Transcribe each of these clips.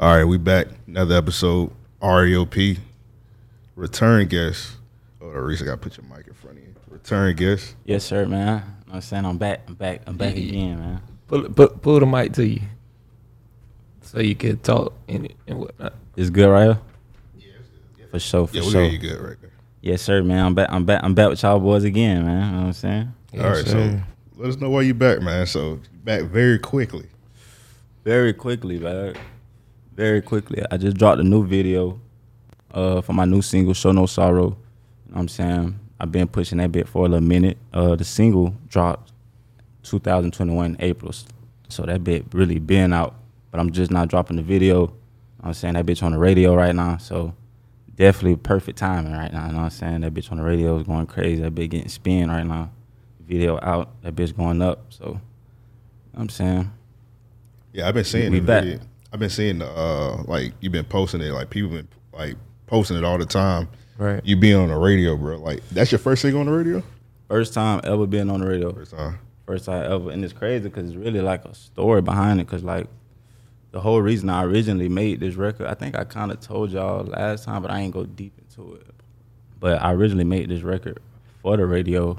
All right, we back. Another episode. REOP. Return guest. Oh, Reece, I gotta put your mic in front of you. Return guest. Yes, sir, man. You know what I'm saying? I'm back again, man. Pull the mic to you so you can talk in it and whatnot. It's good right here? Yeah, it's good. Yeah. For sure. Yeah, we hear you good right there. Yes, sir, man. I'm back with y'all boys again, man. You know what I'm saying? Yes, all right, sir. So let us know why you back, man. So back very quickly. Very quickly. I just dropped a new video for my new single, Show No Sorrow. You know what I'm saying? I've been pushing that bit for a little minute. The single dropped 2021 April. So that bit really been out. But I'm just not dropping the video. You know what I'm saying? That bitch on the radio right now. So definitely perfect timing right now. You know what I'm saying? That bitch on the radio is going crazy. That bitch getting spin right now. Video out. That bitch going up. So, you know what I'm saying? Yeah, I've been seeing the video. I've been seeing the like you've been posting it, like people been like posting it all the time. Right. You being on the radio, bro. Like that's your first thing on the radio? First time ever being on the radio. First time ever, and it's crazy because it's really like a story behind it. Because like the whole reason I originally made this record, I think I kind of told y'all last time, but I ain't go deep into it. But I originally made this record for the radio,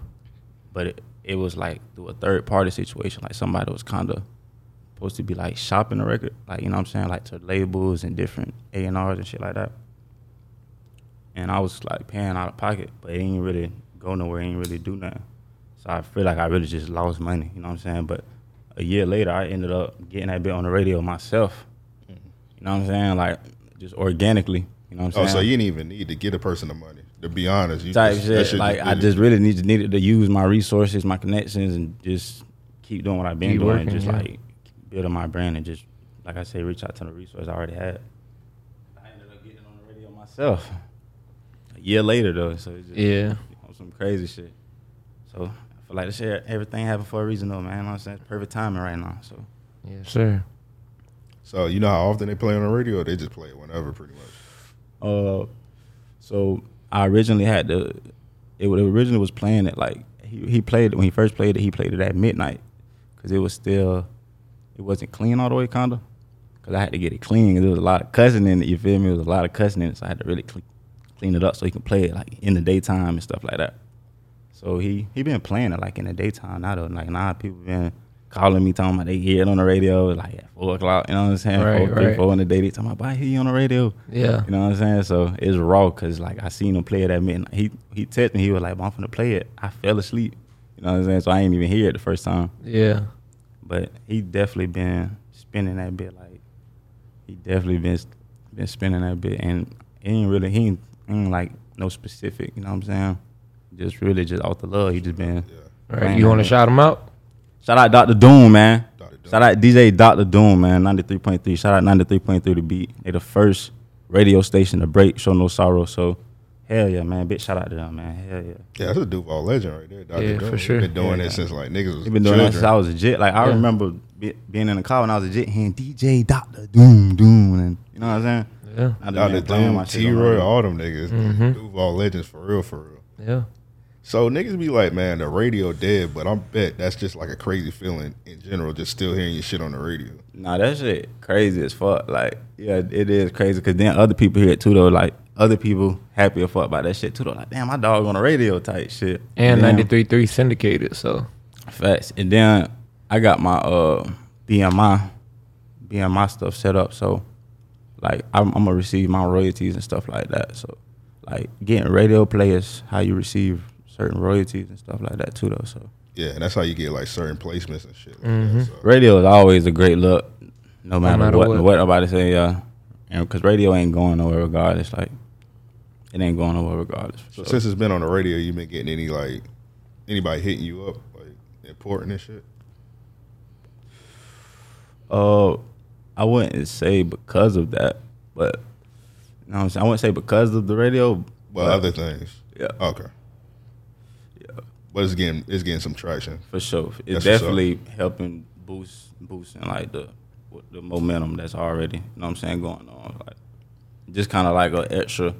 but it was like through a third party situation. Like somebody was kind of supposed to be like shopping the record, like, you know what I'm saying, like to labels and different A&Rs and shit like that. And I was like paying out of pocket, but it ain't really go nowhere, it ain't really do nothing. So I feel like I really just lost money, you know what I'm saying? But a year later, I ended up getting that bit on the radio myself, you know what I'm saying? Like just organically, you know what I'm saying? Oh, so you didn't even need to get a person the money, to be honest. I just really needed to use my resources, my connections, and just keep doing what I've been doing, working, just like building my brand and just, like I say, reach out to the resource I already had. I ended up getting on the radio myself a year later, though. So it's just some crazy shit. So I feel like this shit, everything happened for a reason, though, man. You know what I'm saying? It's perfect timing right now. So yeah, sure. So you know how often they play on the radio? Or they just play it whenever, pretty much. So I originally had the originally was playing it like he played it when he first played it. He played it at midnight because it was still. It wasn't clean all the way, kinda, because I had to get it clean. There was a lot of cussing in it, you feel me? There was a lot of cussing in it, so I had to really clean it up so he can play it, like, in the daytime and stuff like that. So he been playing it, like, in the daytime. Now, though, like, people been calling me, talking about they hear it on the radio, like, at 4 o'clock, you know what I'm saying? Right, 4 in the day, they talking about, I hear you on the radio. Yeah. You know what I'm saying? So it's raw, because, like, I seen him play it at midnight. He texted me, he was like, I'm finna play it. I fell asleep, you know what I'm saying? So I ain't even hear it the first time. Yeah. But he definitely been spinning that bit, like he definitely been spinning that bit, and he ain't like no specific, you know what I'm saying? Just really just off the love, he just been. Yeah. Right, you want to shout him out? Shout out Dr. Doom, man. Dr. Doom. Shout out DJ Dr. Doom, man. 93.3. Shout out 93.3 to Beat. They the first radio station to break Show No Sorrow, so. Hell yeah, man. Big shout out to them, man. Hell yeah. Yeah, that's a Duval legend right there. Dr. Yeah, Doom. For sure. Been doing it since, like, niggas was been doing that since I was a jit. Like, I remember being in the car when I was a jit, hearing DJ Dr. Doom, and you know what I'm saying? Yeah. Dr. Doom, T-Roy, all them niggas. Mm-hmm. Duval legends, for real. Yeah. So niggas be like, man, the radio dead, but I bet that's just, like, a crazy feeling in general, just still hearing your shit on the radio. Nah, that shit crazy as fuck. Like, yeah, it is crazy, because then other people hear it, too, though, like, other people happy as fuck about that shit too, though. Like, damn, my dog on the radio type shit. And 93.3 syndicated, so. Facts. And then I got my BMI stuff set up, so, like, I'm gonna receive my royalties and stuff like that. So, like, getting radio play is how you receive certain royalties and stuff like that too, though, so. Yeah, and that's how you get, like, certain placements and shit like that, so. Radio is always a great look, no matter what nobody say, yeah. And because radio ain't going nowhere regardless, like. It ain't going nowhere regardless. So since it's been on the radio, you been getting any, like, anybody hitting you up, like, important and shit? I wouldn't say because of that, but you know what I'm saying? I wouldn't say because of the radio. But other things. Yeah. Okay. Yeah. But it's getting some traction. For sure. It's definitely helping boosting like the momentum that's already, you know what I'm saying, going on. Like just kind of like a extra,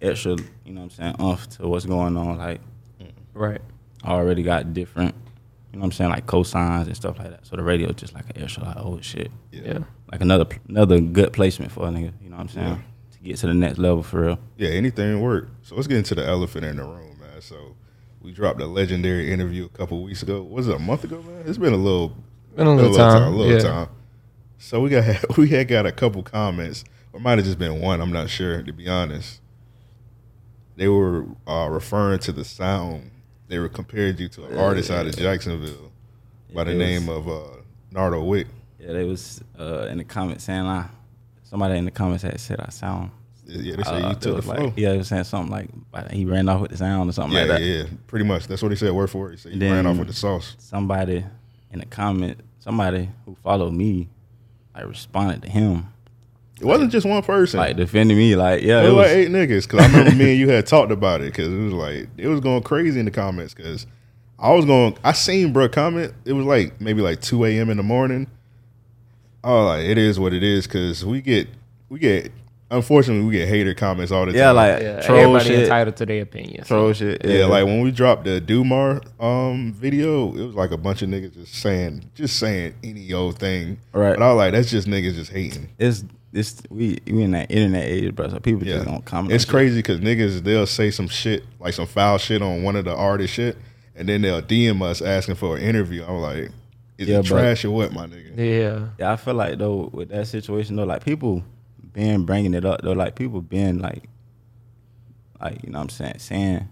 you know what I'm saying, oomph to what's going on. Like, right. Already got different, you know what I'm saying, like cosigns and stuff like that. So the radio is just like an extra, like, oh shit. Yeah. Like another good placement for a nigga, you know what I'm saying, to get to the next level for real. Yeah, anything work. So let's get into the elephant in the room, man. So we dropped a legendary interview a couple weeks ago. Was it a month ago, man? It's been a little time. So we had got a couple comments, or might have just been one, I'm not sure, to be honest. They were referring to the sound. They were comparing you to an artist out of Jacksonville by the name of Nardo Wick. Yeah, they was in the comments saying, somebody in the comments had said I sound. Yeah, they said you took the flow. Yeah, they were saying something like he ran off with the sound or something like that. Yeah, pretty much. That's what he said, word for it. He said he ran off with the sauce. Somebody in the comment, somebody who followed me, like, responded to him. It wasn't just one person. Like, defending me. Like, yeah. It was like 8 niggas. Because I remember me and you had talked about it. Because it was like, it was going crazy in the comments. Because I seen bruh comment. It was like, maybe like 2 a.m. in the morning. I was like, it is what it is. Because unfortunately, we get hater comments all the time. Yeah, like, troll everybody shit. Entitled to their opinions. Troll shit. Yeah, like when we dropped the Dumar video, it was like a bunch of niggas just saying any old thing. Right. But I was like, that's just niggas just hating. It's we in that internet age, bro. So people just don't comment. It's crazy because niggas, they'll say some shit, like some foul shit on one of the artists' shit, and then they'll DM us asking for an interview. I'm like, is it trash or what, my nigga? Yeah. Yeah, I feel like, though, with that situation, though, like people been bringing it up, though. Like people been like you know what I'm saying, saying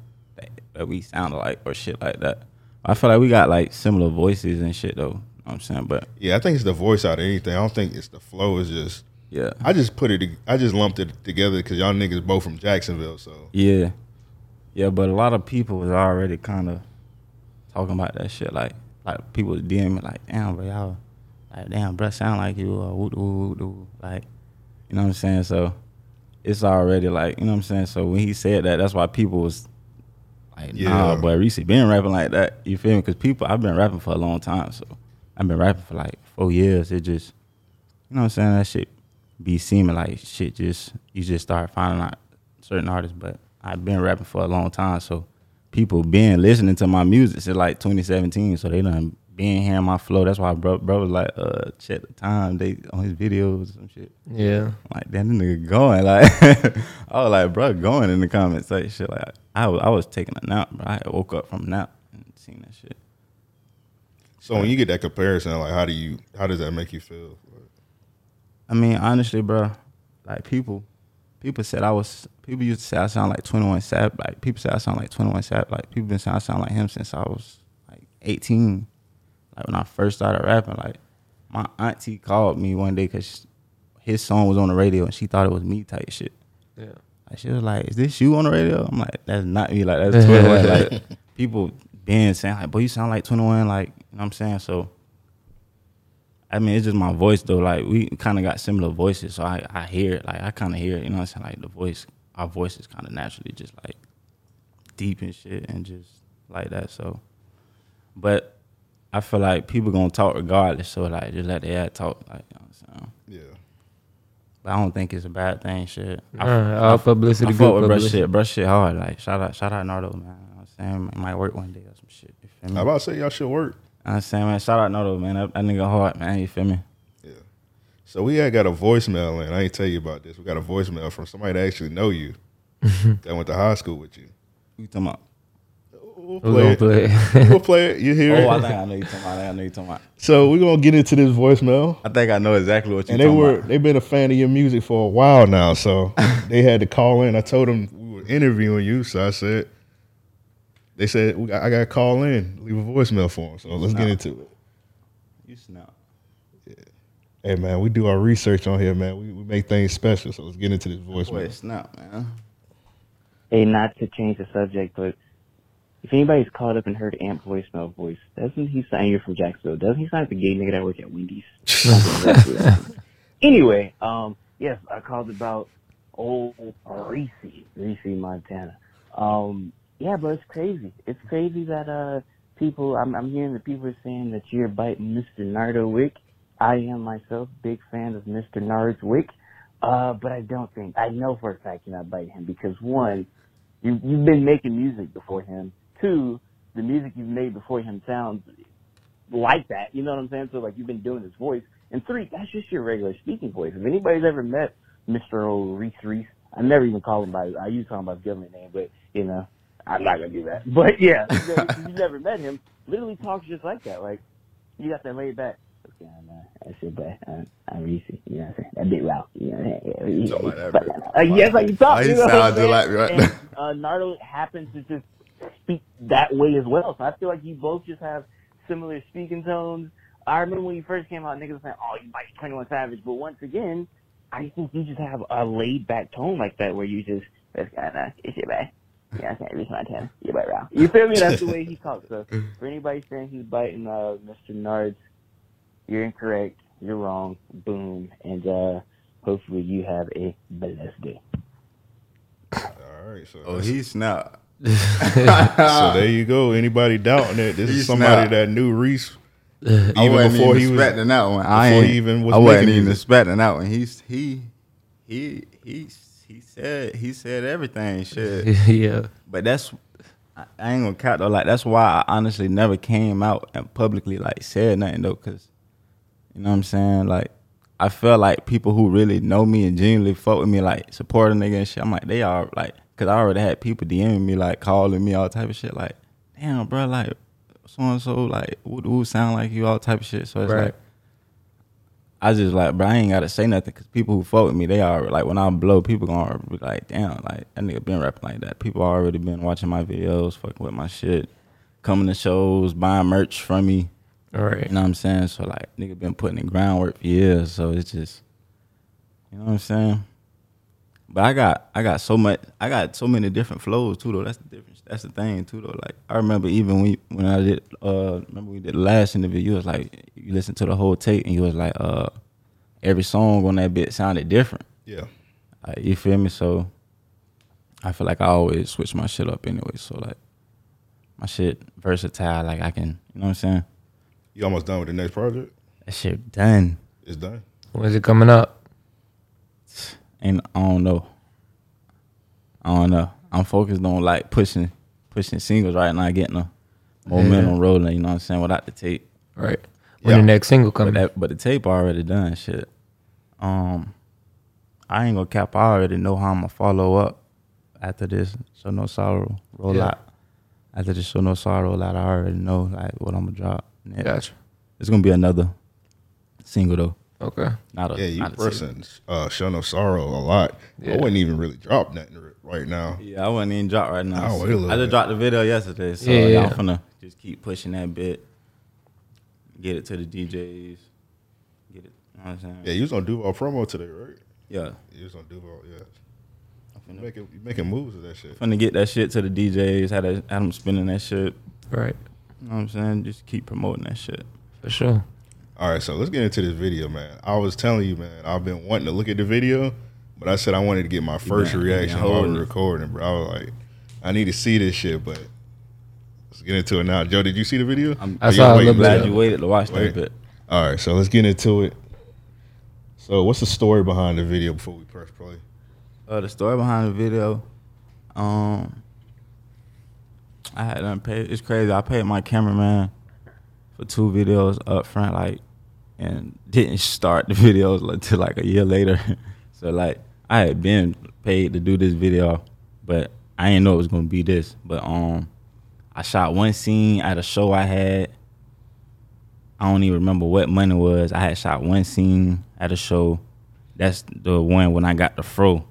that we sound alike or shit like that. I feel like we got like similar voices and shit, though. You know what I'm saying? But yeah, I think it's the voice out of anything. I don't think it's the flow. It's just. Yeah, I just lumped it together because y'all niggas both from Jacksonville, so. Yeah, but a lot of people was already kind of talking about that shit, like people DMing like, damn, bro, y'all, like, damn, bro, sound like you, or woo-doo, like, you know what I'm saying? So it's already like, you know what I'm saying? So when he said that, that's why people was like, nah, but Reece been rapping like that, you feel me? Because I've been rapping for a long time, so I've been rapping for like 4 years. It just, you know what I'm saying, that shit be seeming like shit, just you just start finding out certain artists, but I've been rapping for a long time, so people been listening to my music since like 2017, so they done been hearing my flow. That's why bro was like, check the time they on his videos or some shit. Yeah. I'm like, damn, this nigga going, like I was like, bro, going in the comments, like shit, like I was taking a nap, bro. I woke up from a nap and seen that shit. So when you get that comparison, like how does that make you feel? I mean, honestly, bro, like people said people used to say I sound like 21 Savage. Like people say I sound like 21 Savage. Like people been saying I sound like him since I was like 18. Like when I first started rapping, like my auntie called me one day because his song was on the radio and she thought it was me type shit. Yeah. Like she was like, "Is this you on the radio?" I'm like, "That's not me. Like that's 21." Like people been saying like, "Boy, you sound like 21." Like, you know what I'm saying? So. I mean, it's just my voice, though. Like, we kind of got similar voices, so I hear it. Like, I kind of hear it, you know what I'm saying? Like, our voice is kind of naturally just, like, deep and shit and just like that, so. But I feel like people going to talk regardless, so, like, just let their ass talk, like, you know what I'm saying? Yeah. But I don't think it's a bad thing, shit. All publicity, good publicity. Brush shit hard. Like, shout out Nardo, man. You know what I'm saying? It might work one day or some shit. You feel me? I about to say y'all should work. I'm saying, man, shout out Nardo, man. That nigga hard, man. You feel me? Yeah. So we had got a voicemail, and I ain't tell you about this. We got a voicemail from somebody that actually know you that went to high school with you. Who you talking about? We'll play it. We'll play it. You hear it? Oh, I think I know you talking about. So we're going to get into this voicemail. I think I know exactly what you're talking about. And they've been a fan of your music for a while now, so they had to call in. I told them we were interviewing you, so I said... They said, I got to call in, leave a voicemail for him. So let's get into it. You snout. Yeah. Hey, man, we do our research on here, man. We make things special. So let's get into this voicemail. Boy, snout, man. Hey, not to change the subject, but if anybody's called up and heard Amp voicemail voice, doesn't he sound, you're from Jacksonville, doesn't he sound like the gay nigga that worked at Wendy's? Anyway, yes, I called about old Reecie Montana. Yeah, but it's crazy. It's crazy that people, I'm hearing that people are saying that you're biting Mr. Nardo Wick. I am myself big fan of Mr. Nardo Wick, but I know for a fact you're not biting him because one, you've been making music before him. Two, the music you've made before him sounds like that. You know what I'm saying? So like you've been doing this voice. And three, that's just your regular speaking voice. If anybody's ever met Mr. Old Reece, I never even call him by, I used to call him by his government name, but you know, I'm not gonna do that. But yeah, you've never met him. Literally talks just like that. Like you got that laid back. Okay, I said, but I'm Reece. You know what I'm saying? That bit loud. You know what I'm saying? Yes, like you talk. You sound like right now. And, Nardo happens to just speak that way as well. So I feel like you both just have similar speaking tones. I remember when you first came out, niggas were saying, "Oh, you might be 21 Savage," but once again, I think you just have a laid back tone like that, where you just that's kind of it's your bad. Yeah, I can't reach my town. You bite around. You feel me? That's the way he talks. So for anybody saying he's biting Mr. Nards, you're incorrect. You're wrong. Boom. And hopefully you have a blessed day. All right. So he's not. So there you go. Anybody doubting it? This is somebody that knew Reece. Even I wasn't before even expecting that one. I wasn't even expecting that one. He said everything. Shit. Yeah. But that's I ain't gonna count though. Like that's why I honestly never came out and publicly like said nothing though, cause you know what I'm saying. Like I feel like people who really know me and genuinely fuck with me, like support a nigga and shit. I'm like they are like, cause I already had people DMing me, like calling me all type of shit. Like damn, bro, like. So and so, like, who sound like you, all type of shit. So it's right. Like, I just like, bro, I ain't gotta say nothing because people who fuck with me, they are like, when I blow, people gonna be like, damn, like that nigga been rapping like that. People already been watching my videos, fucking with my shit, coming to shows, buying merch from me. All right, you know what I'm saying? So like, nigga been putting in groundwork for years. So it's just, you know what I'm saying? But I got so many different flows too though. That's the difference. That's the thing too though. Like I remember even when we did the last interview, you was like you listened to the whole tape and you was like every song on that bit sounded different. Yeah. You feel me? So I feel like I always switch my shit up anyway. So like my shit versatile, like I can, you know what I'm saying? You almost done with the next project? That shit done. It's done. When's it coming up? And I don't know. I'm focused on like pushing singles right now, getting the momentum rolling. You know what I'm saying? Without the tape, right? When the next single comes, but the tape already done. Shit. I ain't gonna cap. I already know how I'm gonna follow up after this. So No Sorrow roll out. After this, So No Sorrow roll out. I already know like what I'm gonna drop next. Gotcha. It's gonna be another single though. Okay. You pressing Show No Sorrow a lot. Yeah. I wouldn't even really drop nothing right now. Yeah, I wouldn't even drop right now. I just dropped the video yesterday, so I'm gonna just keep pushing that bit. Get it to the DJs. Get it. You know what I'm saying? Yeah, you was on Duval promo today, right? Yeah. You was on Duval, yeah. You're making moves with that shit. I'm finna get that shit to the DJs, had them spinning that shit. Right. You know what I'm saying? Just keep promoting that shit. For sure. All right, so let's get into this video, man. I was telling you, man, I've been wanting to look at the video, but I said I wanted to get my first reaction while we were recording, bro. I was like, I need to see this shit, but let's get into it now. Joe, did you see the video? I'm glad you waited to watch that bit. All right, so let's get into it. So what's the story behind the video before we press play? The story behind the video, I had unpaid. It's crazy. I paid my cameraman for 2 videos up front, like, and didn't start the videos until like a year later. So like I had been paid to do this video, but I didn't know it was gonna be this. But I shot one scene at a show I had. I don't even remember what money was. I had shot one scene at a show. That's the one when I got the fro.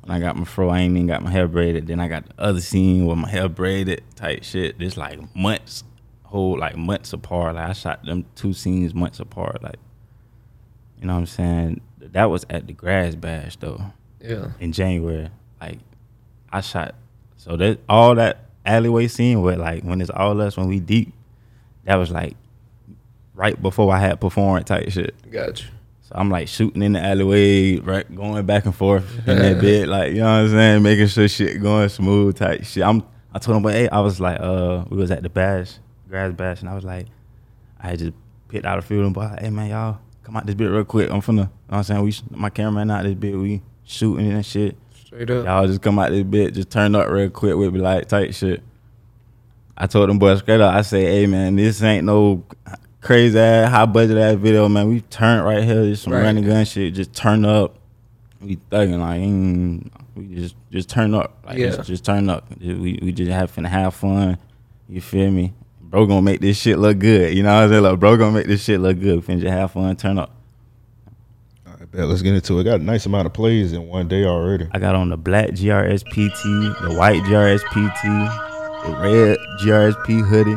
When I got my fro, I ain't even got my hair braided. Then I got the other scene with my hair braided type shit. This like months apart. Like I shot them 2 scenes months apart. Like, you know what I'm saying? That was at the Grass Bash though. Yeah. In January. Like I shot, so that all that alleyway scene where like when it's all us, when we deep, that was like right before I had performed type shit. Gotcha. So I'm like shooting in the alleyway, right, going back and forth in that bed, like, you know what I'm saying, making sure shit going smooth type shit. I told him, but hey, I was like, we was at the grass bash, and I was like, I just picked out a few of them, but hey man, y'all come out this bit real quick. I'm finna, you know what I'm saying, my cameraman out this bit, we shooting and shit. Straight up. Y'all just come out this bit, just turn up real quick with me, like, tight shit. I told them boys straight up, I said, hey man, this ain't no crazy ass, high budget ass video, man. We turned right here, just some random gun shit, just turn up. We thugging, like, we just turn up. Like, yeah. Just turn up. We just have fun. You feel me? Bro gonna make this shit look good. You know what I'm saying? Like, bro gonna make this shit look good. Finna just have fun, turn up. All right, bet. Let's get into it. Got a nice amount of plays in one day already. I got on the black GRSPT, the white GRSPT, the red GRSP hoodie.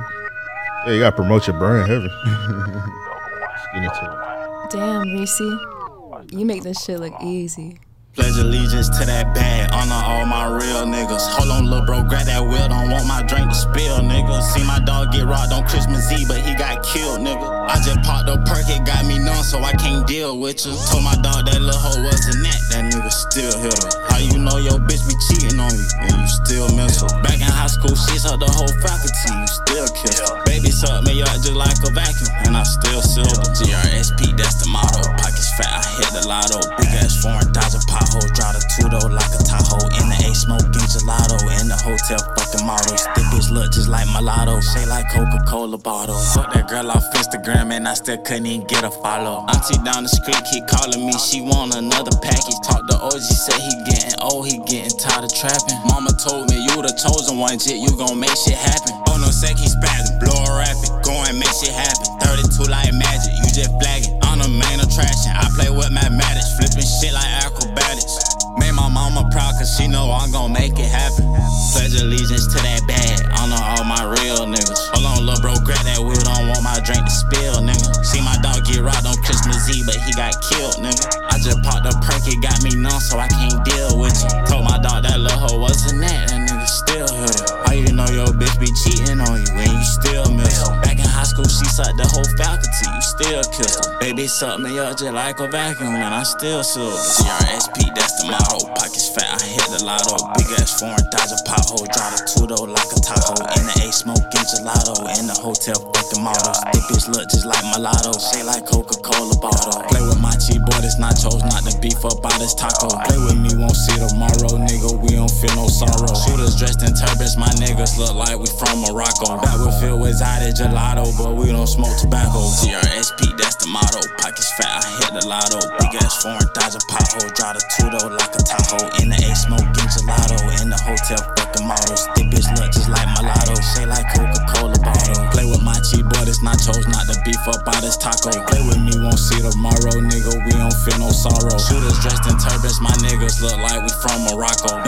Yeah, you gotta promote your brand heavy. Let's get into it. Damn, Reecie. You make this shit look easy. Pledge allegiance to that bag, honor all my real niggas. Hold on, lil' bro, grab that wheel, don't want my drink to spill, nigga. See my dog get robbed on Christmas Eve, but he got killed, nigga. I just popped a perk, it got me numb, so I can't deal with you. Told my dog that lil' hoe wasn't that nigga still hit her. How you know your bitch be cheating on you, and you still miss her? Back in high school, she sucked the whole faculty, you still kiss her. Baby sucked me up just like a vacuum, and I still sealed her. GRSP, that's the motto, pockets fat, I hit the lotto. Big ass 4,000 pounds. Drive the two-door like a Tahoe. In the A, smoking gelato. In the hotel, fucking models. Thick bitch look just like mulatto. Shade like Coca-Cola bottle. Fuck that girl off Instagram, and I still couldn't even get a follow. Auntie down the street keep calling me, she want another package. Talk to OG, said he getting old, he getting tired of trapping. Mama told me, you the chosen one, jit, you gon' make shit happen. Oh no, sec, he spazzing, blow a rapid. Go and make shit happen. 32 like magic, you just flagging. I'm the main attraction, I play with mathematics. Flipping shit like acrobatics. Made my mama proud cause she know I'm gon' make it happen. Pledge allegiance to that bag, honor all my real niggas. Hold on, lil' bro, grab that wheel, don't want my drink to spill, nigga. See my dog get robbed on Christmas Eve, but he got killed, nigga. I just popped a perk, it got me numb, so I can't deal with you. Told my dog that lil' hoe wasn't that nigga still hit her. How you know your bitch be cheating on you and you still miss her? Back in high school, she sucked the whole faculty, you still kissed her. Baby sucked me up just like a vacuum, and I still sealed her. GRSP, that's the motto. Pockets fat, I hit the lotto. Big ass 4,000 pothole. Drive the two-door like a Tahoe. In the A, smoking gelato. In the hotel, fucking models. Thick bitch look just like mulatto. Shade like Coca-Cola bottle. Play with my cheap boy, this nachos. Not the beef up by this taco. Play with me, won't see tomorrow. Nigga, we don't feel no sorrow. Shooters dressed in turbans. My niggas look like we from Morocco. Battlefield was out of gelato, but we don't smoke tobacco. GRSP, that's the motto. Pockets fat, I hit the lotto. Big ass 4,000 pothole. Drive the two-door like a Tahoe. In the A, smoking gelato. In the hotel, fucking models. Thick bitch look just like mulatto. Shade like Coca-Cola bottle. Play with my cheap boy, this nachos. Not the beef up by this taco. Play with me, won't see tomorrow. Nigga, we don't feel no sorrow. Shooters dressed in turbans. My niggas look like we from Morocco.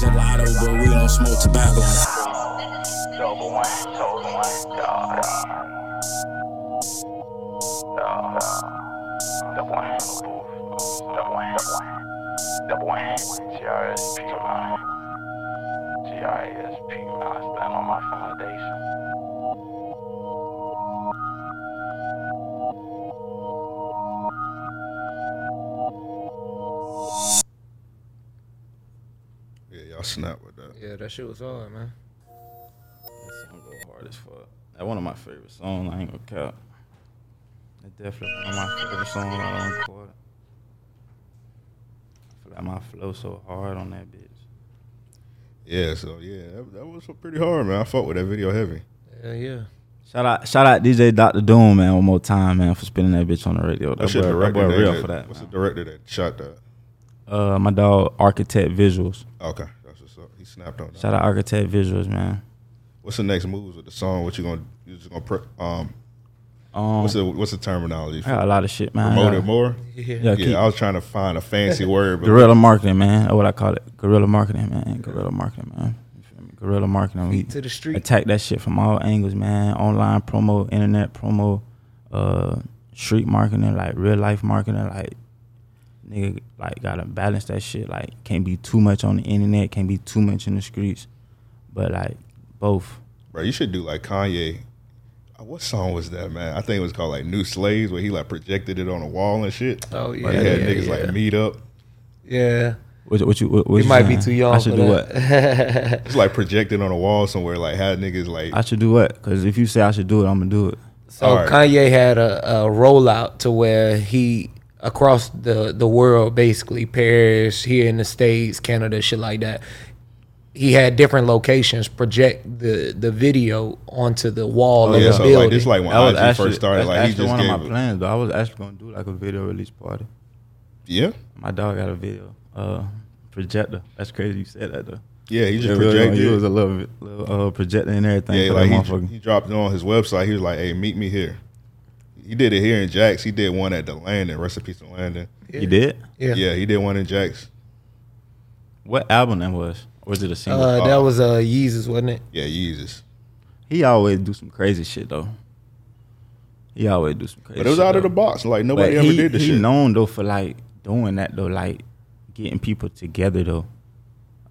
Gelato, but we don't smoke tobacco. Double one. GRSP, man. GRSP, man. I stand on my foundation. Yeah, y'all snap with that. Yeah, that shit was hard, man. That song go hard as fuck. That one of my favorite songs. I ain't gonna cap. That definitely one of my favorite songs I recorded. Like my flow so hard on that bitch. Yeah, so yeah, that was pretty hard, man. I fuck with that video heavy. Yeah. Shout out DJ Dr. Doom, man, one more time, man, for spinning that bitch on the radio. That boy real for that. What's the director that shot that? My dog Architect Visuals. Okay, that's what's up. He snapped on that. Shout out Architect Visuals, man. What's the next moves with the song? What you gonna what's the terminology for? I got a lot of shit, man. Promote it more? Yeah, I was trying to find a fancy word. But guerrilla marketing, man. That's what I call it. Guerrilla marketing, man. You feel me? Guerrilla marketing. We to the street. Attack that shit from all angles, man. Online promo, internet promo, street marketing, like real life marketing. Like, nigga, like, gotta balance that shit. Like, can't be too much on the internet, can't be too much in the streets. But, like, both. Bro, you should do like Kanye. What song was that, man? I think it was called like New Slaves, where he like projected it on a wall and shit. Oh yeah, like, he had niggas like meet up. Yeah. What you might be too young. I should do that. What? It's like projected on a wall somewhere. Like how niggas like. I should do what? Because if you say I should do it, I'm gonna do it. So right. Kanye had a rollout to where he across the world, basically Paris, here in the States, Canada, shit like that. He had different locations project the video onto the wall of the building. Like, this like when I first started. Like he just one of my plans. Though I was actually gonna do like a video release party. Yeah, my dog got a video. Projector. That's crazy you said that though. Yeah, he just projected. He was a little projector and everything. Yeah, like he dropped it on his website. He was like, "Hey, meet me here." He did it here in Jax. He did one at the Landing. Rest in peace, the Landing. Yeah. He did? Yeah, he did one in Jax. What album that was? Or was it a single? That was Yeezus, wasn't it? Yeah, Yeezus. He always do some crazy shit though. But it was out of the box. Like nobody ever did this shit. He known though for like doing that though, like getting people together though.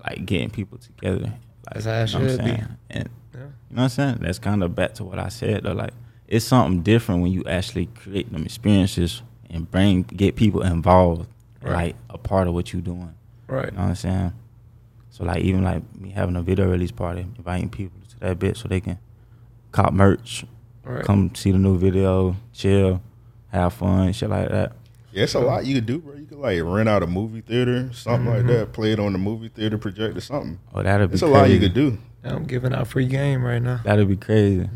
Like, that's how it should be. And yeah. You know what I'm saying? That's kind of back to what I said though. Like it's something different when you actually create them experiences and get people involved, right. Like a part of what you doing. Right. You know what I'm saying? So like even like me having a video release party, inviting people to that bit so they can cop merch, right. Come see the new video, chill, have fun, shit like that. Yeah, it's a lot you could do, bro. You could like rent out a movie theater, something like that. Play it on the movie theater projector, something. Oh, that'd be crazy. It's a lot you could do. Yeah, I'm giving out free game right now. That'd be crazy.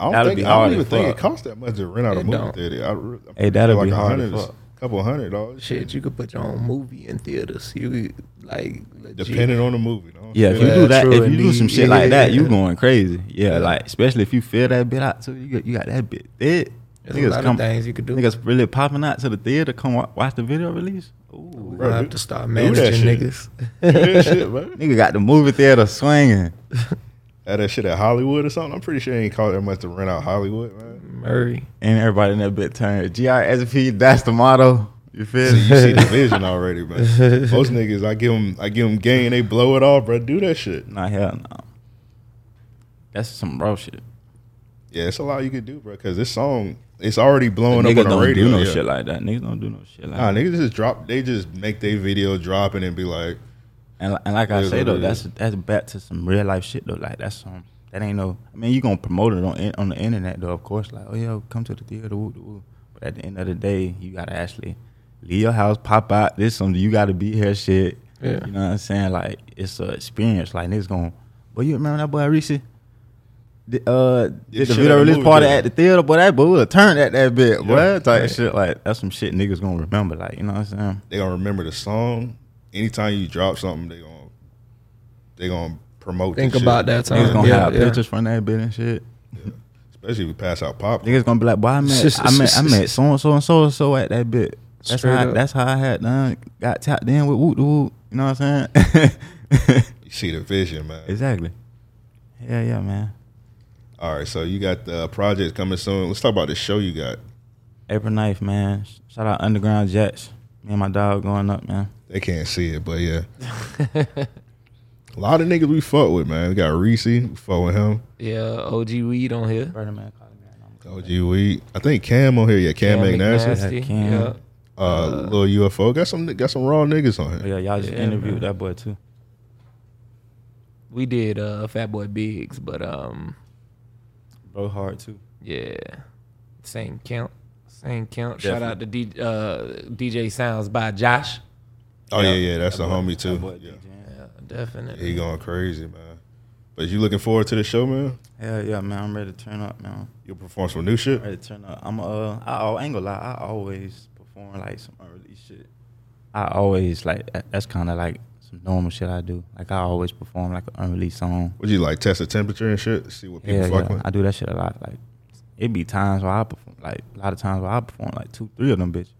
I don't even think it costs that much to rent out a movie theater. That'd be hard as fuck. Couple hundred dollars. Shit, you could put your own movie in theaters. You like legit. Depending on the movie. Though. Yeah, if you do that, if you do some shit like that, you going crazy. Yeah, like especially if you feel that bit out too, you got that bit dead. There's a lot of things you could do. Niggas really popping out to the theater, come watch the video release. Ooh, we're gonna have to start managing niggas. Nigga got the movie theater swinging. Had that shit at Hollywood or something. I'm pretty sure it ain't called that much to rent out Hollywood, man. Murray. And everybody in that bit turned. GRSP, that's the motto. You feel me? You see the vision already, bro. Most niggas, I give them gain, they blow it off, bro. Do that shit. Nah, hell no. That's some raw shit. Yeah, it's a lot you can do, bro, because this song, it's already blowing up on the radio. Niggas don't do no shit like that. Niggas don't do no shit like that. Nah, niggas just drop, they just make their video drop and then be like. And like I say, though, that's back to some real life shit, though. Like, that's that ain't no, I mean, you gonna promote it on the internet, though, of course. Like, oh, yeah, come to the theater, woo. But at the end of the day, you gotta actually leave your house, pop out, this something, you gotta be here, shit. Yeah. You know what I'm saying? Like, it's an experience. Like, niggas gonna, boy, you remember that boy, Reecie? Did the video release party at the theater, boy, that boy would have turned at that bit, boy. Yeah, type shit, like, that's some shit niggas gonna remember, like, you know what I'm saying? They gonna remember the song. Anytime you drop something, they gonna promote. Think about that time. Niggas gonna have pictures from that bit and shit. Yeah. Especially if we pass out pop. Niggas gonna be like, "Boy, I met so and so and so and so at that bit." That's how I had done. Got tapped in with whoop whoop. You know what I'm saying? You see the vision, man. Exactly. Yeah, man. All right, so you got the projects coming soon. Let's talk about the show you got. April 9th, man. Shout out Underground Jets. Me and my dog going up, man. They can't see it, but yeah. A lot of niggas we fuck with, man. We got Reecie, we fuck with him. Yeah, OG Weed on here. OG Weed. I think Cam on here. Yeah, Cam McNasty. Cam. Yeah. Little UFO. Got some raw niggas on here. Yeah, y'all just interviewed that boy too. We did Fat Boy Biggs, but Bro Hard too. Yeah. Same count. Definitely. Shout out to DJ Sounds by Josh. Oh, yeah, that's a homie, too. Yeah, definitely. He going crazy, man. But you looking forward to the show, man? Hell yeah, man. I'm ready to turn up, man. You'll perform some new shit? I'm ready to turn up. I ain't gonna lie. I always perform, like, some unreleased shit. I always, like, that's kind of, like, some normal shit I do. Like, I always perform, like, an unreleased song. Would you, like, test the temperature and shit? See what people fuck with? I do that shit a lot. Like, it be times where I perform, like, a lot of times where I perform, like, 2-3 of them bitches.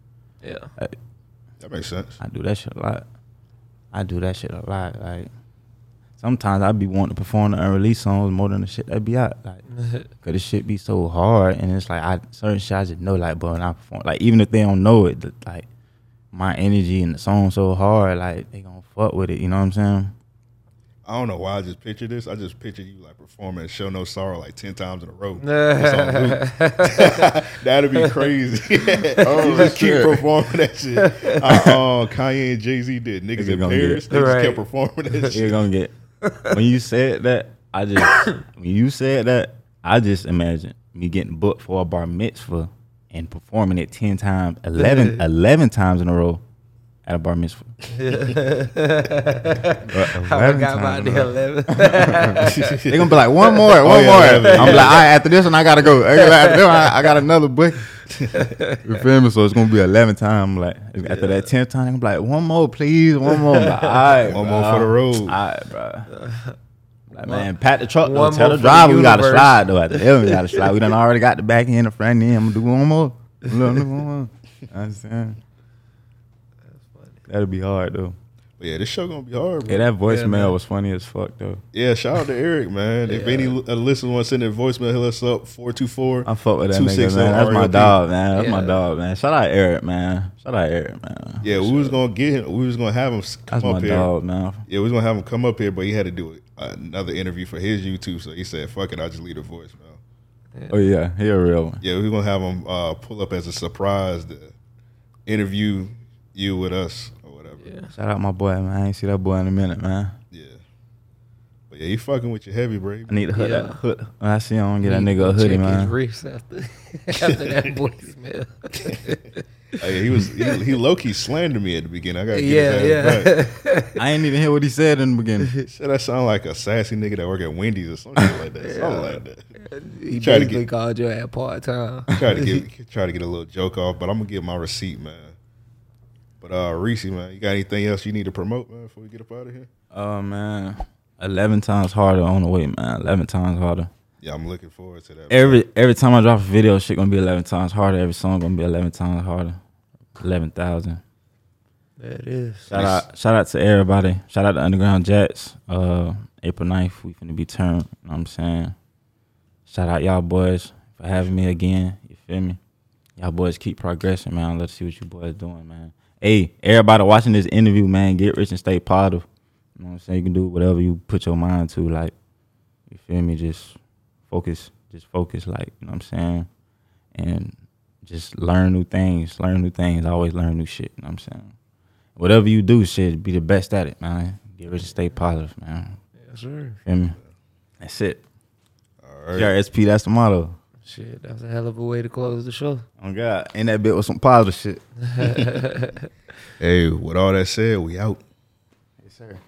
Yeah. Like, that makes sense. I do that shit a lot. Like, sometimes I be wanting to perform the unreleased songs more than the shit that be out. Like, cause the shit be so hard, and it's like certain shit I just know. Like, but when I perform, like even if they don't know it, like my energy and the song so hard, like they gonna fuck with it. You know what I'm saying? I don't know why I just pictured this. I just pictured you like performing Show No Sorrow like 10 times in a row. That'd be crazy. Oh, just keep performing that shit. Kanye and Jay-Z did Niggas in Paris. They just kept performing that shit. You're gonna get. When you said that, I just imagined me getting booked for a bar mitzvah and performing it 10 times, 11 times in a row. At a bar mitzvah. I forgot about the 11. They're going to be like, one more. 11. I'm like, all right, after this one, I got to go. After this one, I got another book. You feel me? So it's going to be 11 times. Like, after that 10th time, I'm like, one more, please. One more. Like, all right, one bro. More for the road. All right, bro. Like, man, pack the truck. Though. Tell the driver we got to slide, though. At the end, we got to slide. We done already got the back end, the front end. I'm going to do one more. I understand. That'll be hard, though. But yeah, this show going to be hard, bro. Yeah, that voicemail was funny as fuck, though. Yeah, shout out to Eric, man. If any listener wants to send their voicemail, hit us up, 424. I fuck with that nigga, man. That's my dog, man. That's my dog, man. Shout out Eric, man. Yeah, we was going to get him. We was going to have him come up here. That's my dog, man. Yeah, we was going to have him come up here, but he had to do another interview for his YouTube, so he said, fuck it, I'll just leave the voicemail. Yeah. Oh, yeah. He a real one. Yeah, we going to have him pull up as a surprise to interview you with us or whatever. Yeah. Shout out my boy, man. I ain't see that boy in a minute, man. Yeah. But yeah, you fucking with your heavy, bro. I need to hood that hood. When I see him, I'm going to get that nigga a hoodie, man. His wrist after that voicemail. He low-key slandered me at the beginning. I got to get that back. I ain't even hear what he said in the beginning. Shit, I sound like a sassy nigga that work at Wendy's or something like that. Something like that. He basically called your ass part-time. Try to get a little joke off, but I'm going to get my receipt, man. But Reece, man, you got anything else you need to promote, man, before we get up out of here? Oh, man. 11 times harder on the way, man. 11 times harder. Yeah, I'm looking forward to that. Every time I drop a video, shit gonna be 11 times harder. Every song gonna be 11 times harder. 11,000. There it is. Shout out to everybody. Shout out to Underground Jets. April 9th, we finna be turned. You know what I'm saying? Shout out y'all boys for having me again. You feel me? Y'all boys keep progressing, man. Let's see what you boys doing, man. Hey, everybody watching this interview, man, get rich and stay positive. You know what I'm saying? You can do whatever you put your mind to. Like, you feel me? Just focus. Like, you know what I'm saying? And just learn new things. I always learn new shit. You know what I'm saying? Whatever you do, shit, be the best at it, man. Get rich and stay positive, man. Yes, sir. Feel me? That's it. All right. GRSP, that's the motto. Shit, that was a hell of a way to close the show. Oh, God. And that bit was some positive shit. Hey, with all that said, we out. Yes, sir.